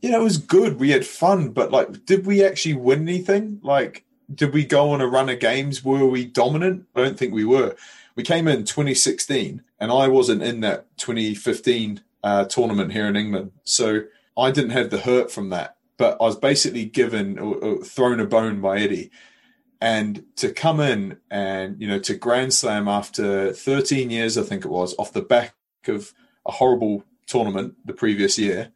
You know, it was good. We had fun. But, like, did we actually win anything? Like... Did we go on a run of games? Were we dominant? I don't think we were. We came in twenty sixteen, and I wasn't in that twenty fifteen uh, tournament here in England. So I didn't have the hurt from that. But I was basically given or, or thrown a bone by Eddie. And to come in and, you know, to Grand Slam after thirteen years, I think it was, off the back of a horrible tournament the previous year,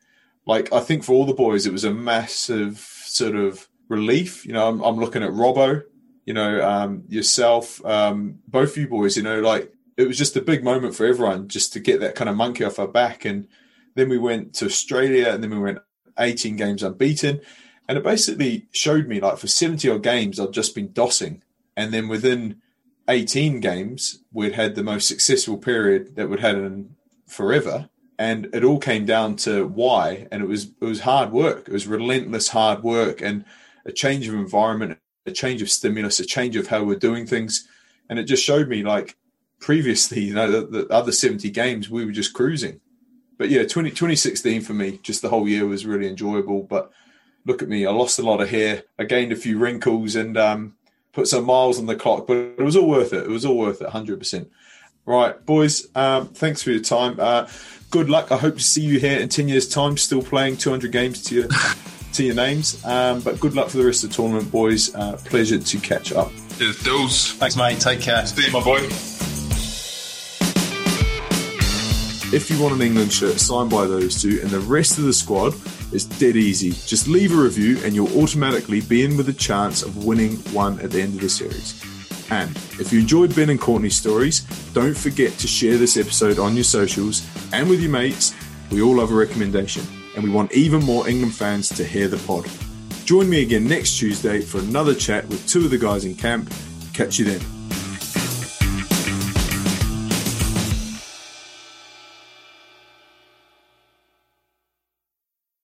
like, I think for all the boys, it was a massive sort of relief. You know, I'm, I'm looking at Robbo, you know, um, yourself, um, both you boys, you know, like, it was just a big moment for everyone just to get that kind of monkey off our back. And then we went to Australia, and then we went eighteen games unbeaten. And it basically showed me, like, for seventy odd games, I'd just been dossing. And then within eighteen games, we'd had the most successful period that we'd had in forever. And it all came down to why. And it was, it was hard work. It was relentless hard work. And a change of environment, a change of stimulus, a change of how we're doing things. And it just showed me, like, previously, you know, the, the other seventy games, we were just cruising. But, yeah, twenty, twenty sixteen for me, just the whole year was really enjoyable. But look at me, I lost a lot of hair. I gained a few wrinkles and um, put some miles on the clock. But it was all worth it. It was all worth it, one hundred percent. Right, boys, um, thanks for your time. Uh, good luck. I hope to see you here in ten years' time, still playing two hundred games to your... to your names, um, but good luck for the rest of the tournament, boys. Uh, pleasure to catch up. Cheers, Dills. Thanks, mate. Take care. See you, my boy. If you want an England shirt signed by those two and the rest of the squad, it's dead easy. Just leave a review and you'll automatically be in with a chance of winning one at the end of the series. And if you enjoyed Ben and Courtney's stories, don't forget to share this episode on your socials and with your mates. We all love a recommendation. And we want even more England fans to hear the pod. Join me again next Tuesday for another chat with two of the guys in camp. Catch you then.